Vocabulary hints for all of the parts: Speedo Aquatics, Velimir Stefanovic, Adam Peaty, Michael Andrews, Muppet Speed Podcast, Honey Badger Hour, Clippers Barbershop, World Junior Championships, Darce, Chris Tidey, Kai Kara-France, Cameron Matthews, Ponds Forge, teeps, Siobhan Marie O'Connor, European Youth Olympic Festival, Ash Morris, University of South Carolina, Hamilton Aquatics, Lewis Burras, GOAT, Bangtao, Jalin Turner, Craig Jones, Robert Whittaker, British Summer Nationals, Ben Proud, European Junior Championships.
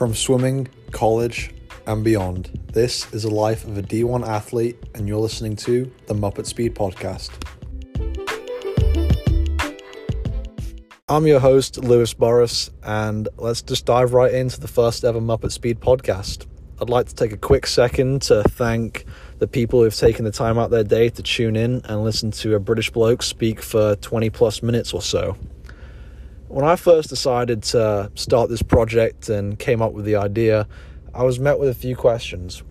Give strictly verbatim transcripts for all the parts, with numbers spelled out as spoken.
From swimming, college, and beyond, this is the life of a D one athlete, and you're listening to the Muppet Speed Podcast. I'm your host, Lewis Burras, and let's just dive right into the first ever Muppet Speed Podcast. I'd like to take a quick second to thank the people who've taken the time out their day to tune in and listen to a British bloke speak for twenty plus minutes or so. When I first decided to start this project and came up with the idea, I was met with a few questions.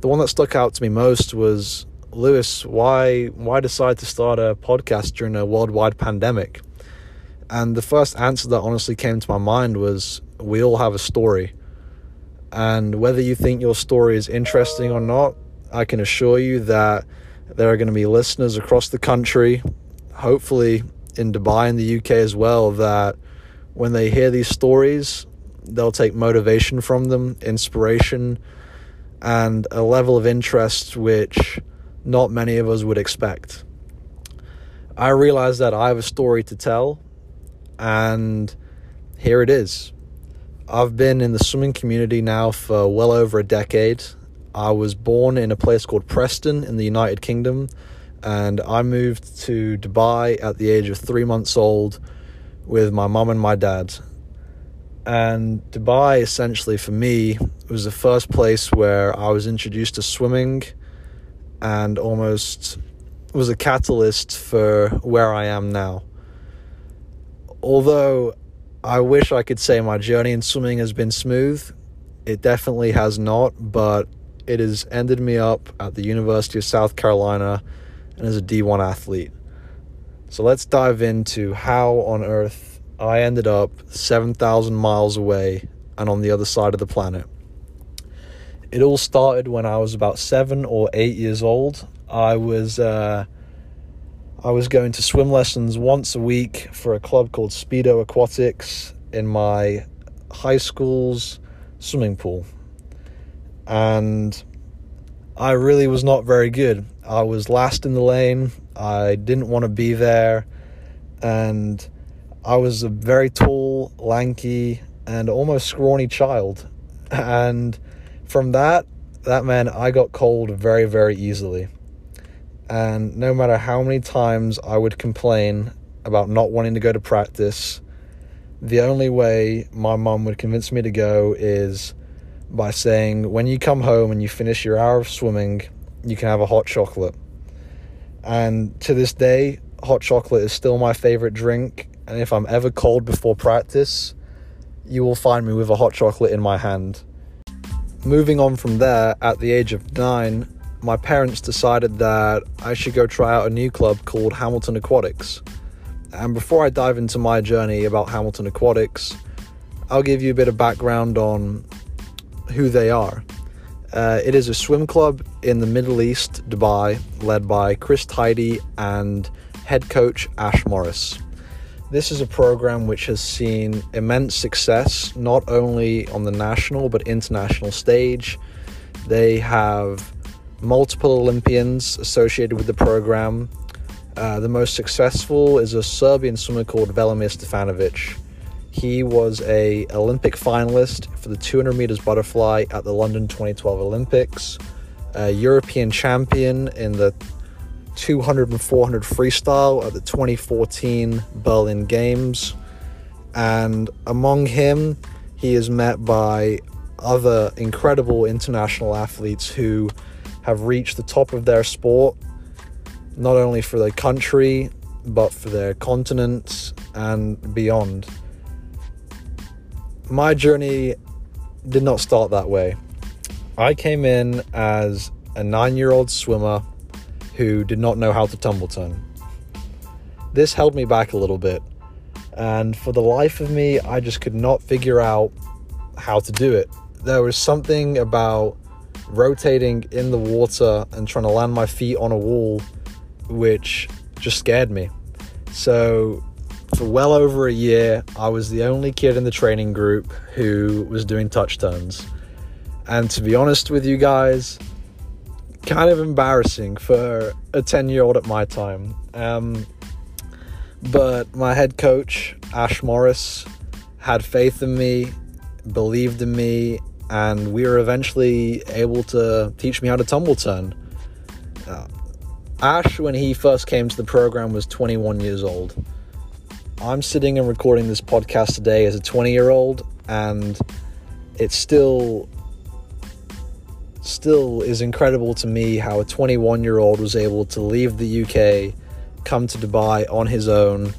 The one that stuck out to me most was, Lewis, why, why decide to start a podcast during a worldwide pandemic? And the first answer that honestly came to my mind was, we all have a story. And whether you think your story is interesting or not, I can assure you that there are going to be listeners across the country, hopefully in Dubai and the U K as well, that when they hear these stories, they'll take motivation from them, inspiration, and a level of interest which not many of us would expect. I realize that I have a story to tell, and here it is. I've been in the swimming community now for well over a decade. I was born in a place called Preston in the United Kingdom, and I moved to Dubai at the age of three months old with my mum and my dad. And Dubai, essentially, for me, was the first place where I was introduced to swimming and almost was a catalyst for where I am now. Although I wish I could say my journey in swimming has been smooth, it definitely has not, but it has ended me up at the University of South Carolina and as a D one athlete. So let's dive into how on earth I ended up seven thousand miles away and on the other side of the planet. It all started when I was about seven or eight years old. I was uh, I was going to swim lessons once a week for a club called Speedo Aquatics in my high school's swimming pool. And I really was not very good. I was last in the lane. I didn't want to be there. And I was a very tall, lanky, and almost scrawny child. And from that, that meant I got cold very, very easily. And no matter how many times I would complain about not wanting to go to practice, the only way my mum would convince me to go is by saying, when you come home and you finish your hour of swimming, you can have a hot chocolate. And to this day, hot chocolate is still my favorite drink. And if I'm ever cold before practice, you will find me with a hot chocolate in my hand. Moving on from there, at the age of nine, my parents decided that I should go try out a new club called Hamilton Aquatics. And before I dive into my journey about Hamilton Aquatics, I'll give you a bit of background on who they are. Uh, it is a swim club in the Middle East, Dubai, led by Chris Tidey and head coach Ash Morris. This is a program which has seen immense success, not only on the national but international stage. They have multiple Olympians associated with the program. Uh, the most successful is a Serbian swimmer called Velimir Stefanovic. He was an Olympic finalist for the two hundred meters butterfly at the London twenty twelve Olympics, a European champion in the two hundred and four hundred freestyle at the twenty fourteen Berlin Games, and among him he is met by other incredible international athletes who have reached the top of their sport, not only for their country but for their continent and beyond. My journey did not start that way. I came in as a nine-year-old swimmer who did not know how to tumble turn. This held me back a little bit, and for the life of me, I just could not figure out how to do it. There was something about rotating in the water and trying to land my feet on a wall which just scared me. So for well over a year, I was the only kid in the training group who was doing touch turns. And to be honest with you guys, kind of embarrassing for a ten-year-old at my time. Um, but my head coach, Ash Morris, had faith in me. believed in me, and we were eventually able to teach me how to tumble turn. Uh, Ash, when he first came to the program, was twenty-one years old. I'm sitting and recording this podcast today as a twenty-year-old, and it still, still is incredible to me how a twenty-one-year-old was able to leave the U K, come to Dubai on his own,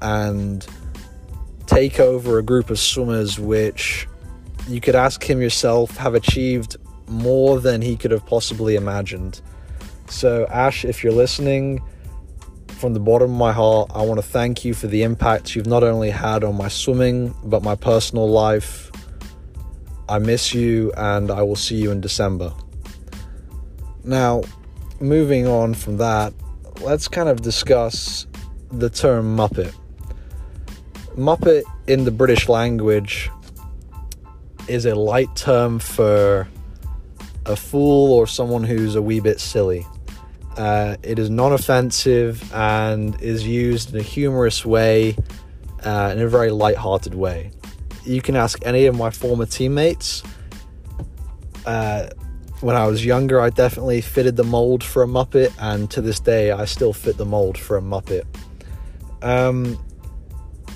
and take over a group of swimmers which you could ask him yourself have achieved more than he could have possibly imagined. So Ash, if you're listening, from the bottom of my heart, I want to thank you for the impact you've not only had on my swimming, but my personal life. I miss you, and I will see you in December. Now, moving on from that, let's kind of discuss the term Muppet. Muppet in the British language is a light term for a fool or someone who's a wee bit silly. Uh, it is non-offensive and is used in a humorous way, uh, in a very light-hearted way. You can ask any of my former teammates. Uh, when I was younger, I definitely fitted the mold for a Muppet, and to this day, I still fit the mold for a Muppet. Um,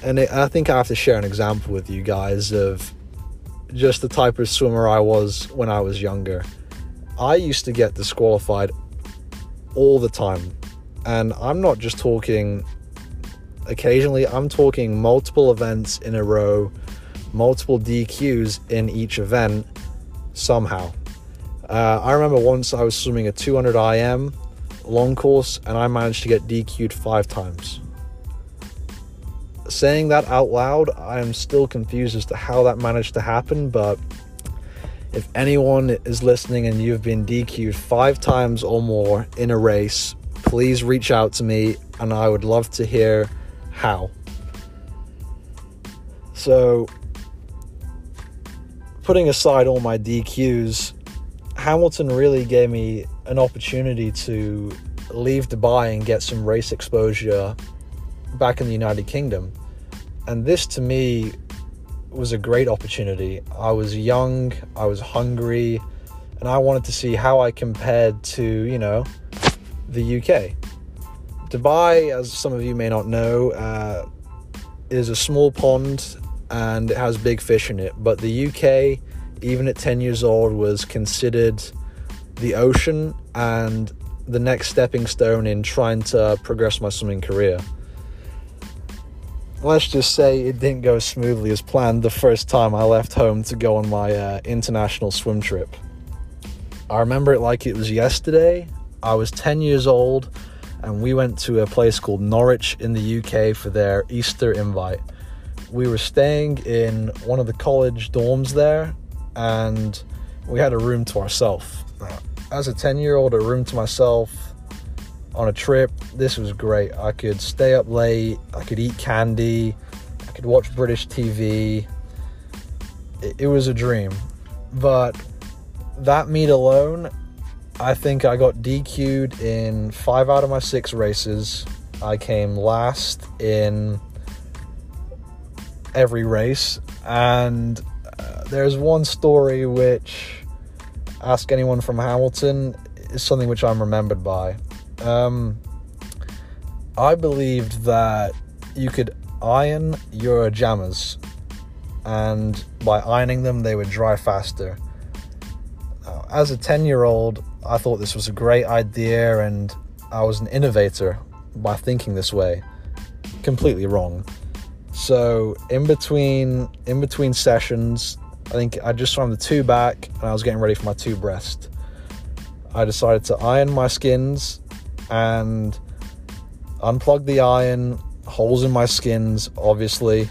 and it, I think I have to share an example with you guys of just the type of swimmer I was when I was younger. I used to get disqualified all the time, and I'm not just talking occasionally, I'm talking multiple events in a row, multiple D Qs in each event somehow. Uh, I remember once I was swimming a two hundred I M long course, and I managed to get D Q'd five times. Saying that out loud, I am still confused as to how that managed to happen, but if anyone is listening and you've been D Q'd five times or more in a race, please reach out to me, and I would love to hear how. So, putting aside all my D Qs, Hamilton really gave me an opportunity to leave Dubai and get some race exposure back in the United Kingdom. And this, to me, was a great opportunity. I was young, I was hungry, and I wanted to see how I compared to, you know, the U K. Dubai, as some of you may not know, uh, is a small pond and it has big fish in it. But the U K, even at ten years old, was considered the ocean and the next stepping stone in trying to progress my swimming career. Let's just say it didn't go smoothly as planned the first time I left home to go on my uh, international swim trip. I remember it like it was yesterday. I was ten years old, and we went to a place called Norwich in the U K for their Easter invite. We were staying in one of the college dorms there, and we had a room to ourselves. As a ten-year-old, a room to myself on a trip, this was great. I could stay up late, I could eat candy, I could watch British T V. It, it was a dream. But that meet alone, I think I got D Q'd in five out of my six races. I came last in every race. And uh, there's one story which, ask anyone from Hamilton, is something which I'm remembered by. Um, I believed that you could iron your jammers, and by ironing them, they would dry faster. Uh, as a ten-year-old, I thought this was a great idea, and I was an innovator by thinking this way. Completely wrong. So, in between, in between sessions, I think I just swam the two back, and I was getting ready for my two breast. I decided to iron my skins and unplugged the iron, holes in my skins, obviously.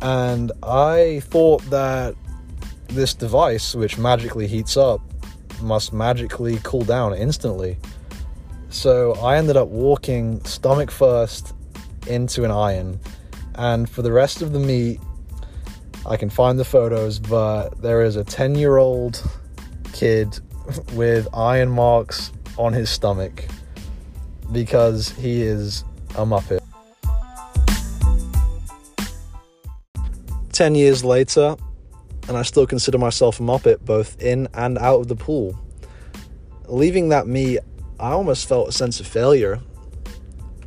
And I thought that this device, which magically heats up, must magically cool down instantly. So I ended up walking stomach first into an iron. And for the rest of the meet, I can find the photos, but there is a ten-year-old kid with iron marks on his stomach, because he is a Muppet. Ten years later, and I still consider myself a Muppet both in and out of the pool. Leaving that me, I almost felt a sense of failure.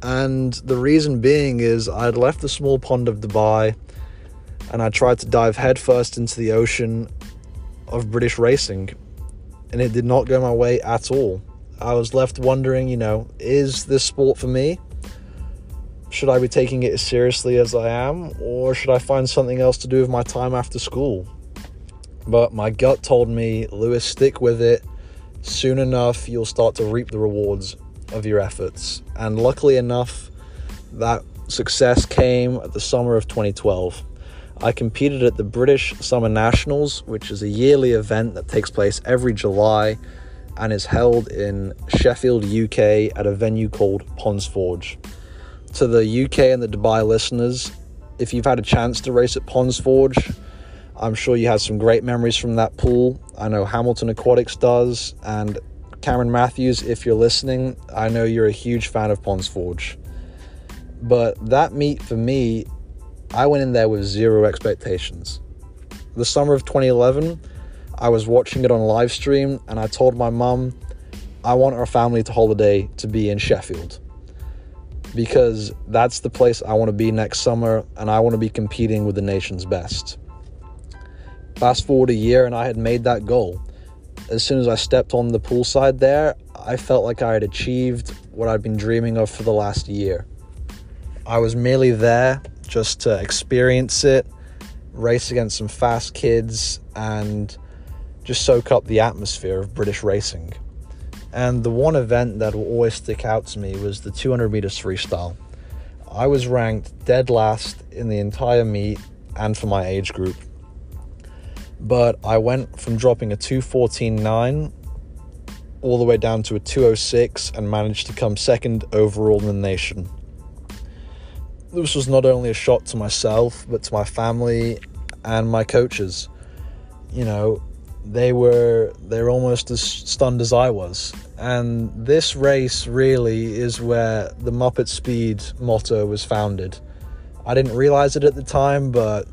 And the reason being is I'd left the small pond of Dubai and I tried to dive headfirst into the ocean of British racing, and it did not go my way at all. I was left wondering, you know, is this sport for me? Should I be taking it as seriously as I am, or should I find something else to do with my time after school? But my gut told me, Lewis, stick with it. Soon enough, you'll start to reap the rewards of your efforts. And luckily enough, that success came at the summer of twenty twelve. I competed at the British Summer Nationals, which is a yearly event that takes place every July and is held in Sheffield, U K, at a venue called Ponds Forge. To the U K and the Dubai listeners, if you've had a chance to race at Ponds Forge, I'm sure you had some great memories from that pool. I know Hamilton Aquatics does, and Cameron Matthews, if you're listening, I know you're a huge fan of Ponds Forge. But that meet for me, I went in there with zero expectations. The summer of twenty eleven, I was watching it on live stream, and I told my mum, I want our family to holiday to be in Sheffield, because that's the place I want to be next summer, and I want to be competing with the nation's best. Fast forward a year, and I had made that goal. As soon as I stepped on the poolside there, I felt like I had achieved what I'd been dreaming of for the last year. I was merely there just to experience it, race against some fast kids, and just soak up the atmosphere of British racing. And the one event that will always stick out to me was the two hundred meters freestyle. I was ranked dead last in the entire meet and for my age group. But I went from dropping a two fourteen nine all the way down to a two oh six and managed to come second overall in the nation. This was not only a shot to myself, but to my family and my coaches. You know, they were they were almost as stunned as I was. And this race really is where the Muppet Speed motto was founded. I didn't realize it at the time, but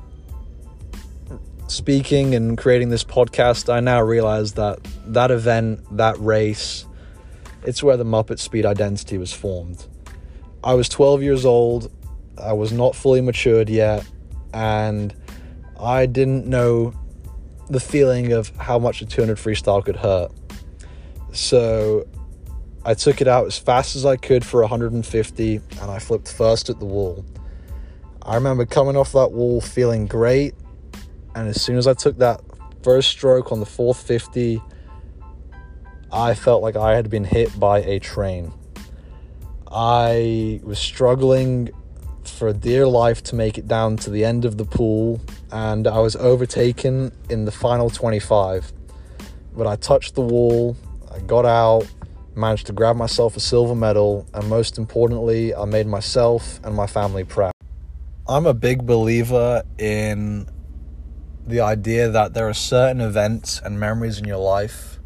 speaking and creating this podcast, I now realize that that event, that race, it's where the Muppet Speed identity was formed. I was twelve years old, I was not fully matured yet, and I didn't know the feeling of how much a two hundred freestyle could hurt. So I took it out as fast as I could for one hundred fifty, and I flipped first at the wall. I remember coming off that wall feeling great, and as soon as I took that first stroke on the fourth fifty, I felt like I had been hit by a train. I was struggling for dear life to make it down to the end of the pool, and I was overtaken in the final twenty-five. But I touched the wall, I got out, managed to grab myself a silver medal, and most importantly, I made myself and my family proud. I'm a big believer in the idea that there are certain events and memories in your life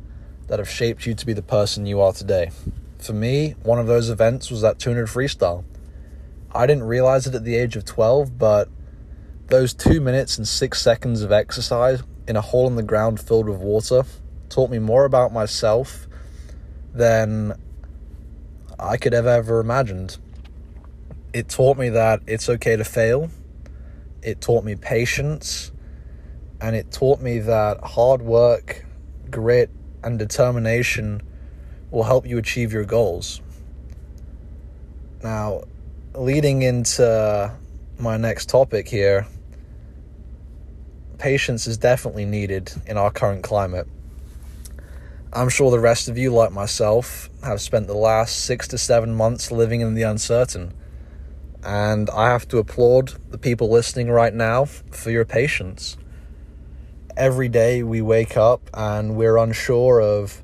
that have shaped you to be the person you are today. For me, one of those events was that two hundred freestyle. I didn't realize it at the age of twelve, but those two minutes and six seconds of exercise in a hole in the ground filled with water taught me more about myself than I could have ever imagined. It taught me that it's okay to fail. It taught me patience. And it taught me that hard work, grit, and determination will help you achieve your goals. Now, leading into my next topic here, patience is definitely needed in our current climate. I'm sure the rest of you, like myself, have spent the last six to seven months living in the uncertain. And I have to applaud the people listening right now for your patience. Every day we wake up and we're unsure of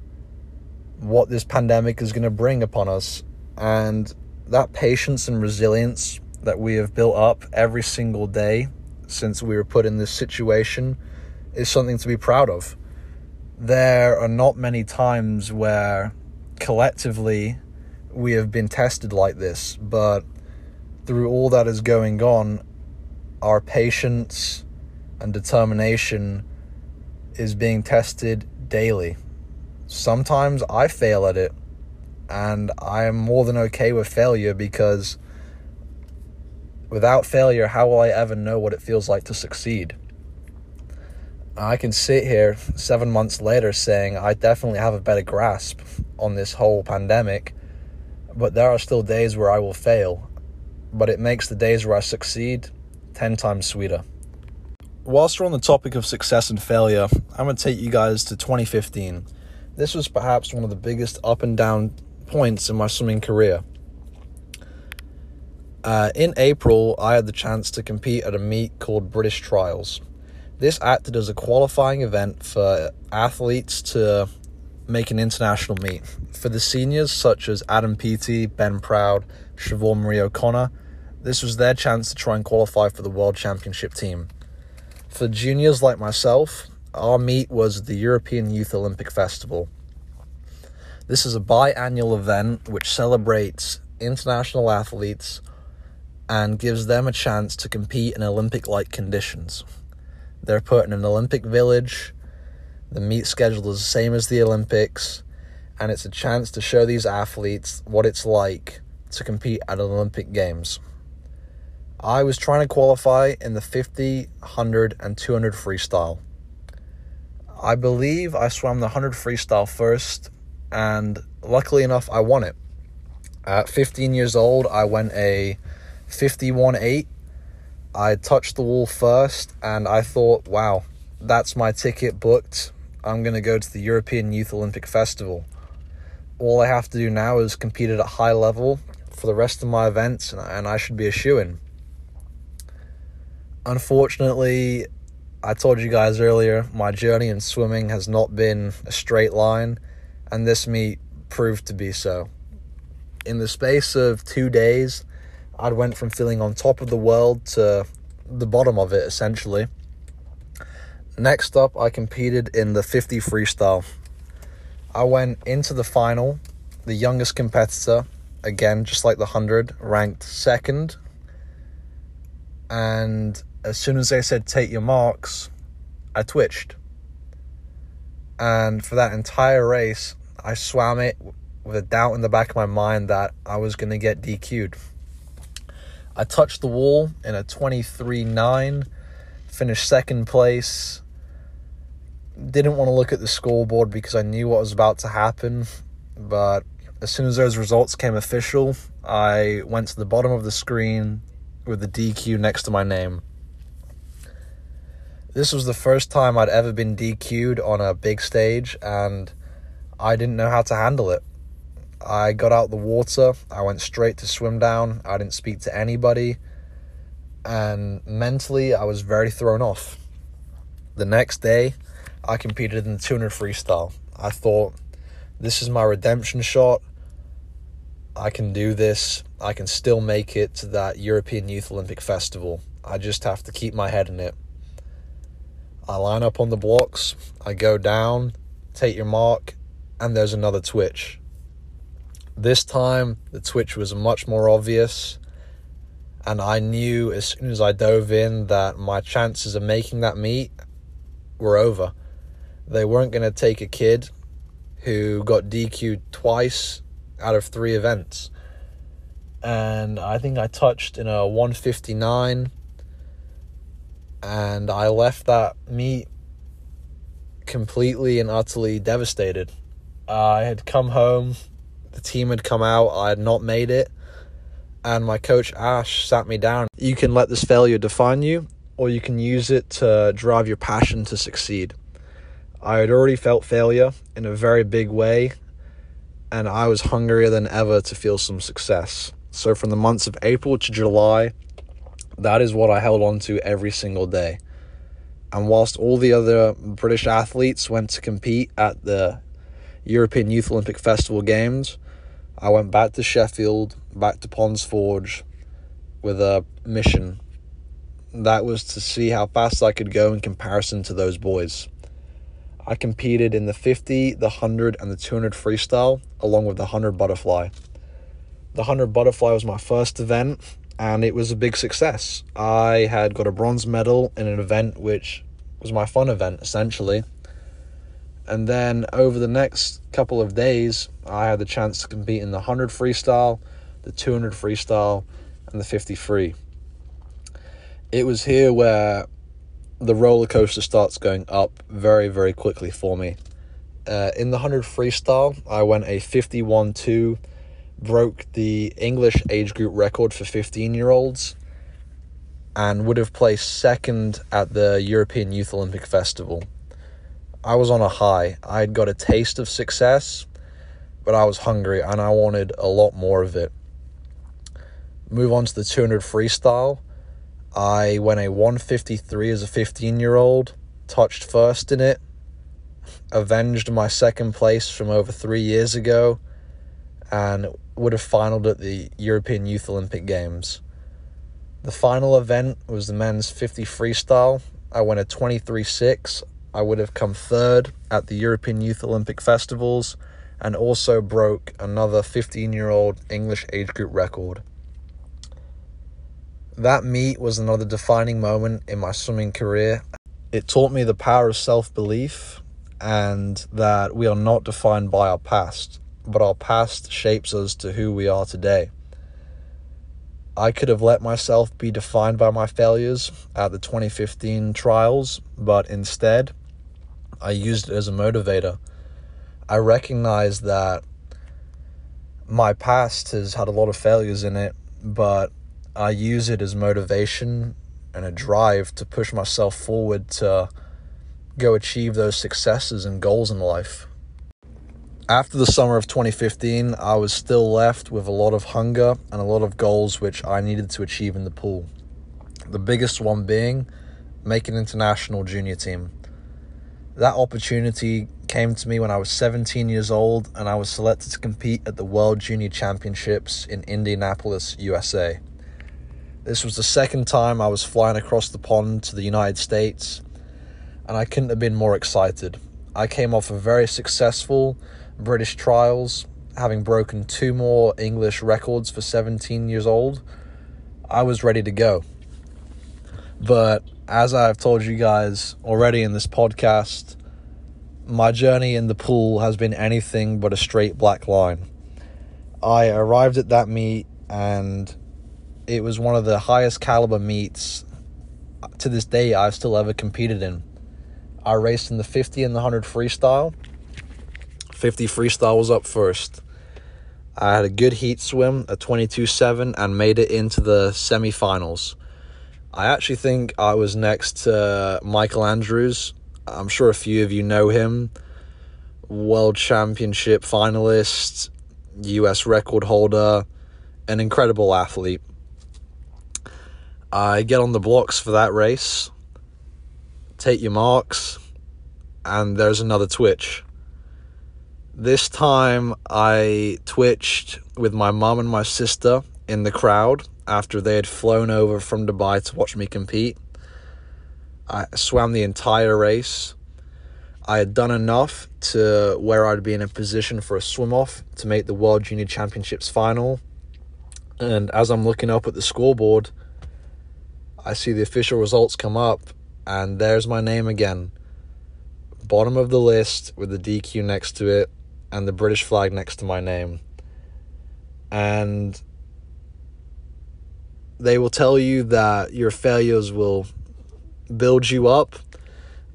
what this pandemic is going to bring upon us. And that patience and resilience that we have built up every single day since we were put in this situation is something to be proud of. There are not many times where collectively we have been tested like this, but through all that is going on, our patience and determination is being tested daily. Sometimes I fail at it, and I am more than okay with failure, because without failure, how will I ever know what it feels like to succeed? I can sit here seven months later saying I definitely have a better grasp on this whole pandemic, but there are still days where I will fail, but it makes the days where I succeed ten times sweeter. Whilst we're on the topic of success and failure, I'm going to take you guys to twenty fifteen. This was perhaps one of the biggest up and down points in my swimming career. Uh, in April, I had the chance to compete at a meet called British Trials. This acted as a qualifying event for athletes to make an international meet. For the seniors, such as Adam Peaty, Ben Proud, Siobhan Marie O'Connor, this was their chance to try and qualify for the World Championship team. For juniors like myself, our meet was the European Youth Olympic Festival. This is a biannual event which celebrates international athletes and gives them a chance to compete in Olympic-like conditions. They're put in an Olympic village. The meet schedule is the same as the Olympics, and it's a chance to show these athletes what it's like to compete at Olympic Games. I was trying to qualify in the fifty, one hundred, and two hundred freestyle. I believe I swam the one hundred freestyle first, and luckily enough, I won it. At fifteen years old, I went a fifty-one eight. I touched the wall first, and I thought, wow, that's my ticket booked. I'm going to go to the European Youth Olympic Festival. All I have to do now is compete at a high level for the rest of my events, and I should be a shoo-in. Unfortunately, I told you guys earlier, my journey in swimming has not been a straight line, and this meet proved to be so. In the space of two days, I went from feeling on top of the world to the bottom of it, essentially. Next up, I competed in the fifty freestyle. I went into the final, the youngest competitor, again, just like the one hundred, ranked second. And as soon as they said, take your marks, I twitched. And for that entire race, I swam it with a doubt in the back of my mind that I was going to get D Q'd. I touched the wall in a twenty-three nine, finished second place. Didn't want to look at the scoreboard because I knew what was about to happen. But as soon as those results came official, I went to the bottom of the screen with the D Q next to my name. This was the first time I'd ever been D Q'd on a big stage, and I didn't know how to handle it. I got out the water, I went straight to swim down, I didn't speak to anybody, and mentally I was very thrown off. The next day, I competed in the two hundred freestyle. I thought, this is my redemption shot, I can do this, I can still make it to that European Youth Olympic Festival, I just have to keep my head in it. I line up on the blocks, I go down, take your mark, and there's another twitch. This time, the twitch was much more obvious, and I knew as soon as I dove in that my chances of making that meet were over. They weren't going to take a kid who got D Q'd twice out of three events. And I think I touched in a one fifty-nine, and I left that meet completely and utterly devastated. I had come home. The team had come out, I had not made it, and my coach Ash sat me down. You can let this failure define you, or you can use it to drive your passion to succeed. I had already felt failure in a very big way, and I was hungrier than ever to feel some success. So from the months of April to July, that is what I held on to every single day. And whilst all the other British athletes went to compete at the European Youth Olympic Festival Games, I went back to Sheffield, back to Ponds Forge with a mission. That was to see how fast I could go in comparison to those boys. I competed in the fifty, the one hundred, and the two hundred freestyle, along with the one hundred butterfly. The one hundred butterfly was my first event, and it was a big success. I had got a bronze medal in an event which was my fun event, essentially. And then over the next couple of days, I had the chance to compete in the one hundred freestyle, the two hundred freestyle, and the fifty free. It was here where the roller coaster starts going up very, very quickly for me. Uh, in the one hundred freestyle, I went a fifty-one two, broke the English age group record for fifteen-year-olds, and would have placed second at the European Youth Olympic Festival. I was on a high. I had got a taste of success, but I was hungry and I wanted a lot more of it. Move on to the two hundred freestyle. I went a one fifty-three as a fifteen-year-old, touched first in it, avenged my second place from over three years ago, and would have finaled at the European Youth Olympic Games. The final event was the men's fifty freestyle. I went a twenty-three six. I would have come third at the European Youth Olympic Festivals and also broke another fifteen-year-old English age group record. That meet was another defining moment in my swimming career. It taught me the power of self-belief and that we are not defined by our past, but our past shapes us to who we are today. I could have let myself be defined by my failures at the twenty fifteen trials, but instead, I used it as a motivator. I recognized that my past has had a lot of failures in it, but I use it as motivation and a drive to push myself forward to go achieve those successes and goals in life. After the summer of twenty fifteen, I was still left with a lot of hunger and a lot of goals which I needed to achieve in the pool. The biggest one being, make an international junior team. That opportunity came to me when I was seventeen years old and I was selected to compete at the World Junior Championships in Indianapolis, U S A. This was the second time I was flying across the pond to the United States, and I couldn't have been more excited. I came off a very successful British trials, having broken two more English records for seventeen years old. I was ready to go. But as I've told you guys already in this podcast, my journey in the pool has been anything but a straight black line. I arrived at that meet and it was one of the highest caliber meets to this day I've still ever competed in. I raced in the fifty and the one hundred freestyle. fifty freestyle was up first. I had a good heat swim, a twenty-two seven, and made it into the semi-finals. I actually think I was next to Michael Andrews. I'm sure a few of you know him. World Championship finalist, U S record holder, an incredible athlete. I get on the blocks for that race, take your marks, and there's another twitch. This time I twitched with my mum and my sister in the crowd after they had flown over from Dubai to watch me compete. I swam the entire race. I had done enough to where I'd be in a position for a swim-off to make the World Junior Championships final. And as I'm looking up at the scoreboard, I see the official results come up, and there's my name again. Bottom of the list with the D Q next to it, and the British flag next to my name. And they will tell you that your failures will build you up,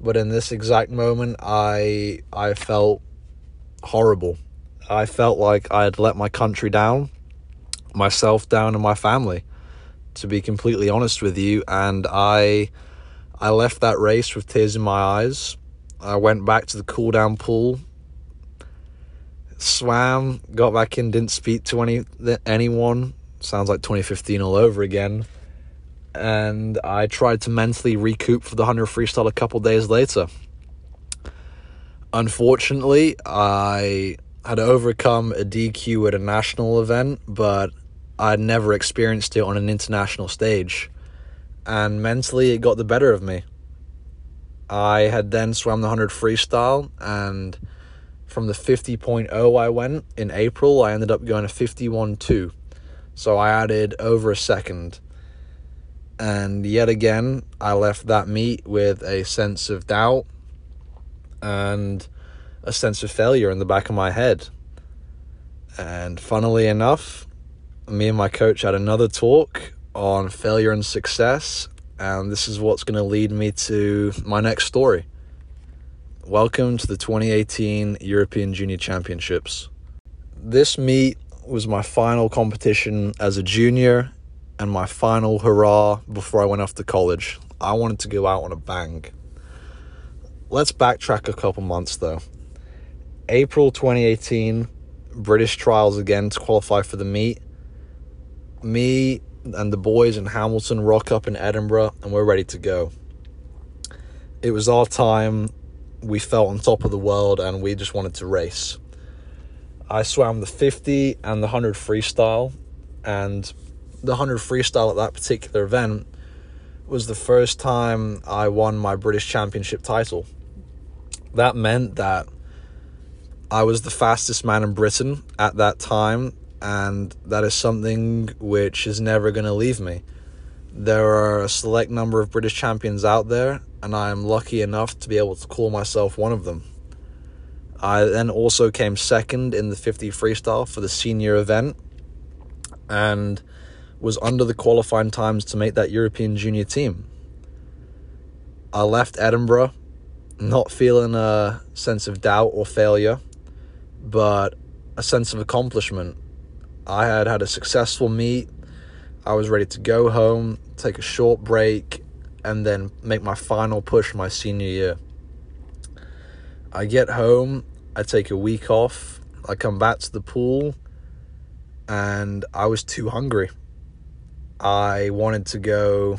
but in this exact moment, I I felt horrible. I felt like I had let my country down, myself down, and my family, to be completely honest with you. And I I left that race with tears in my eyes. I went back to the cool down pool, swam, got back in, didn't speak to any anyone. Sounds like twenty fifteen all over again. And I tried to mentally recoup for the one hundred freestyle a couple days later. Unfortunately, I had overcome a D Q at a national event, but I'd never experienced it on an international stage. And mentally, it got the better of me. I had then swam the one hundred freestyle, and from the fifty point oh I went in April, I ended up going to fifty-one two. So I added over a second. And yet again, I left that meet with a sense of doubt and a sense of failure in the back of my head. And funnily enough, me and my coach had another talk on failure and success, and this is what's going to lead me to my next story. Welcome to the twenty eighteen European Junior Championships. This meet was my final competition as a junior and my final hurrah before I went off to college. I wanted to go out on a bang. Let's backtrack a couple months though. April twenty eighteen, British trials again to qualify for the meet. Me and the boys in Hamilton rock up in Edinburgh and we're ready to go. It was our time. We felt on top of the world and we just wanted to race. I swam the fifty and the one hundred freestyle, and the one hundred freestyle at that particular event was the first time I won my British Championship title. That meant that I was the fastest man in Britain at that time, and that is something which is never going to leave me. There are a select number of British champions out there, and I am lucky enough to be able to call myself one of them. I then also came second in the fifty freestyle for the senior event and was under the qualifying times to make that European junior team. I left Edinburgh not feeling a sense of doubt or failure, but a sense of accomplishment. I had had a successful meet. I was ready to go home, take a short break, and then make my final push my senior year. I get home, I take a week off, I come back to the pool, and I was too hungry. I wanted to go one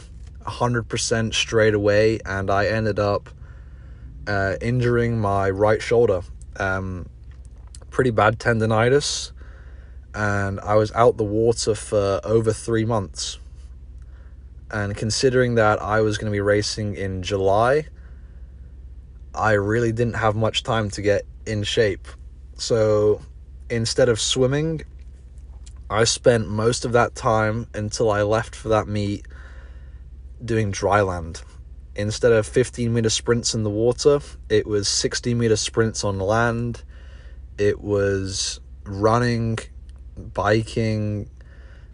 hundred percent straight away, and I ended up uh, injuring my right shoulder. Um, pretty bad tendonitis, and I was out the water for over three months. And considering that I was going to be racing in July, I really didn't have much time to get in shape. So instead of swimming, I spent most of that time until I left for that meet doing dryland. Instead of fifteen meter sprints in the water, it was sixty meter sprints on land. It was running, biking,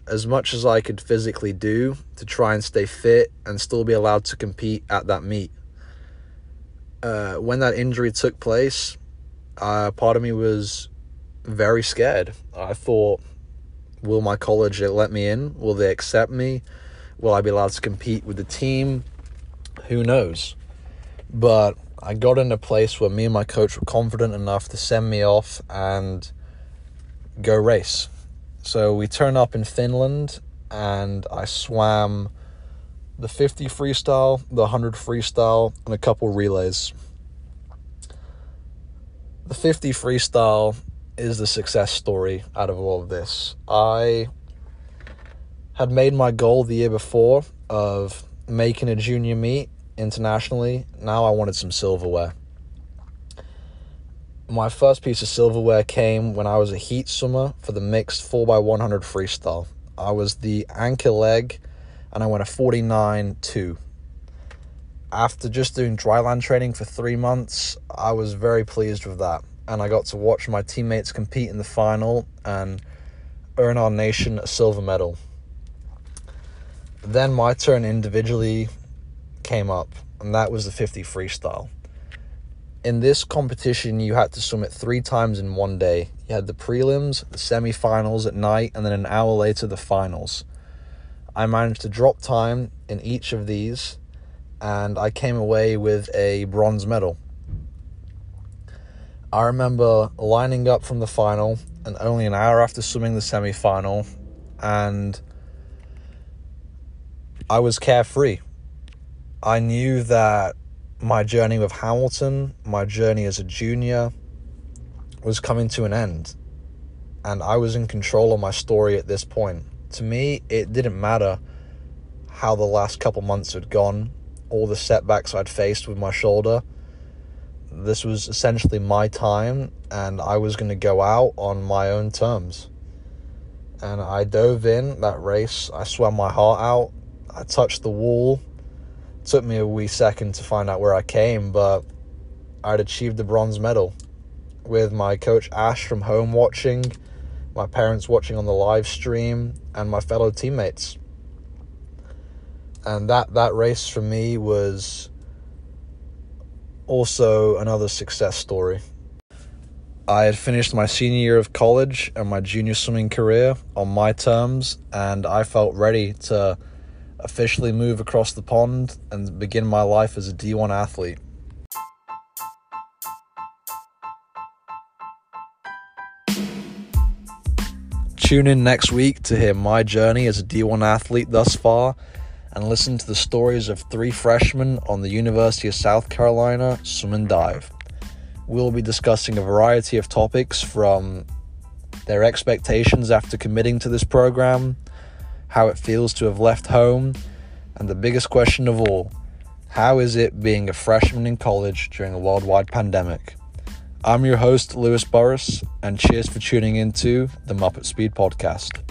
as much as I could physically do to try and stay fit and still be allowed to compete at that meet. Uh, when that injury took place, uh, part of me was very scared. I thought, will my college let me in? Will they accept me? Will I be allowed to compete with the team? Who knows? But I got in a place where me and my coach were confident enough to send me off and go race. So we turn up in Finland, and I swam the fifty freestyle, the one hundred freestyle, and a couple relays. The fifty freestyle is the success story out of all of this. I had made my goal the year before of making a junior meet internationally. Now I wanted some silverware. My first piece of silverware came when I was a heat swimmer for the mixed four by one hundred freestyle. I was the anchor leg, and I went a forty-nine two. After just doing dryland training for three months, I was very pleased with that. And I got to watch my teammates compete in the final and earn our nation a silver medal. Then my turn individually came up, and that was the fifty freestyle. In this competition, you had to swim it three times in one day. You had the prelims, the semi-finals at night, and then an hour later, the finals. I managed to drop time in each of these, and I came away with a bronze medal. I remember lining up from the final, and only an hour after swimming the semi-final, and I was carefree. I knew that my journey with Hamilton, my journey as a junior, was coming to an end. And I was in control of my story at this point. To me, it didn't matter how the last couple months had gone, all the setbacks I'd faced with my shoulder. This was essentially my time, and I was going to go out on my own terms. And I dove in that race. I swam my heart out. I touched the wall. Took me a wee second to find out where I came, but I'd achieved the bronze medal. with my coach Ash from home watching, my parents watching on the live stream, and my fellow teammates. And that, that race for me was also another success story. I had finished my senior year of college and my junior swimming career on my terms, and I felt ready to officially move across the pond and begin my life as a D one athlete. Tune in next week to hear my journey as a D one athlete thus far, and listen to the stories of three freshmen on the University of South Carolina swim and dive. We'll be discussing a variety of topics, from their expectations after committing to this program, how it feels to have left home, and the biggest question of all, how is it being a freshman in college during a worldwide pandemic? I'm your host, Lewis Burras, and cheers for tuning into the Muppet Speed Podcast.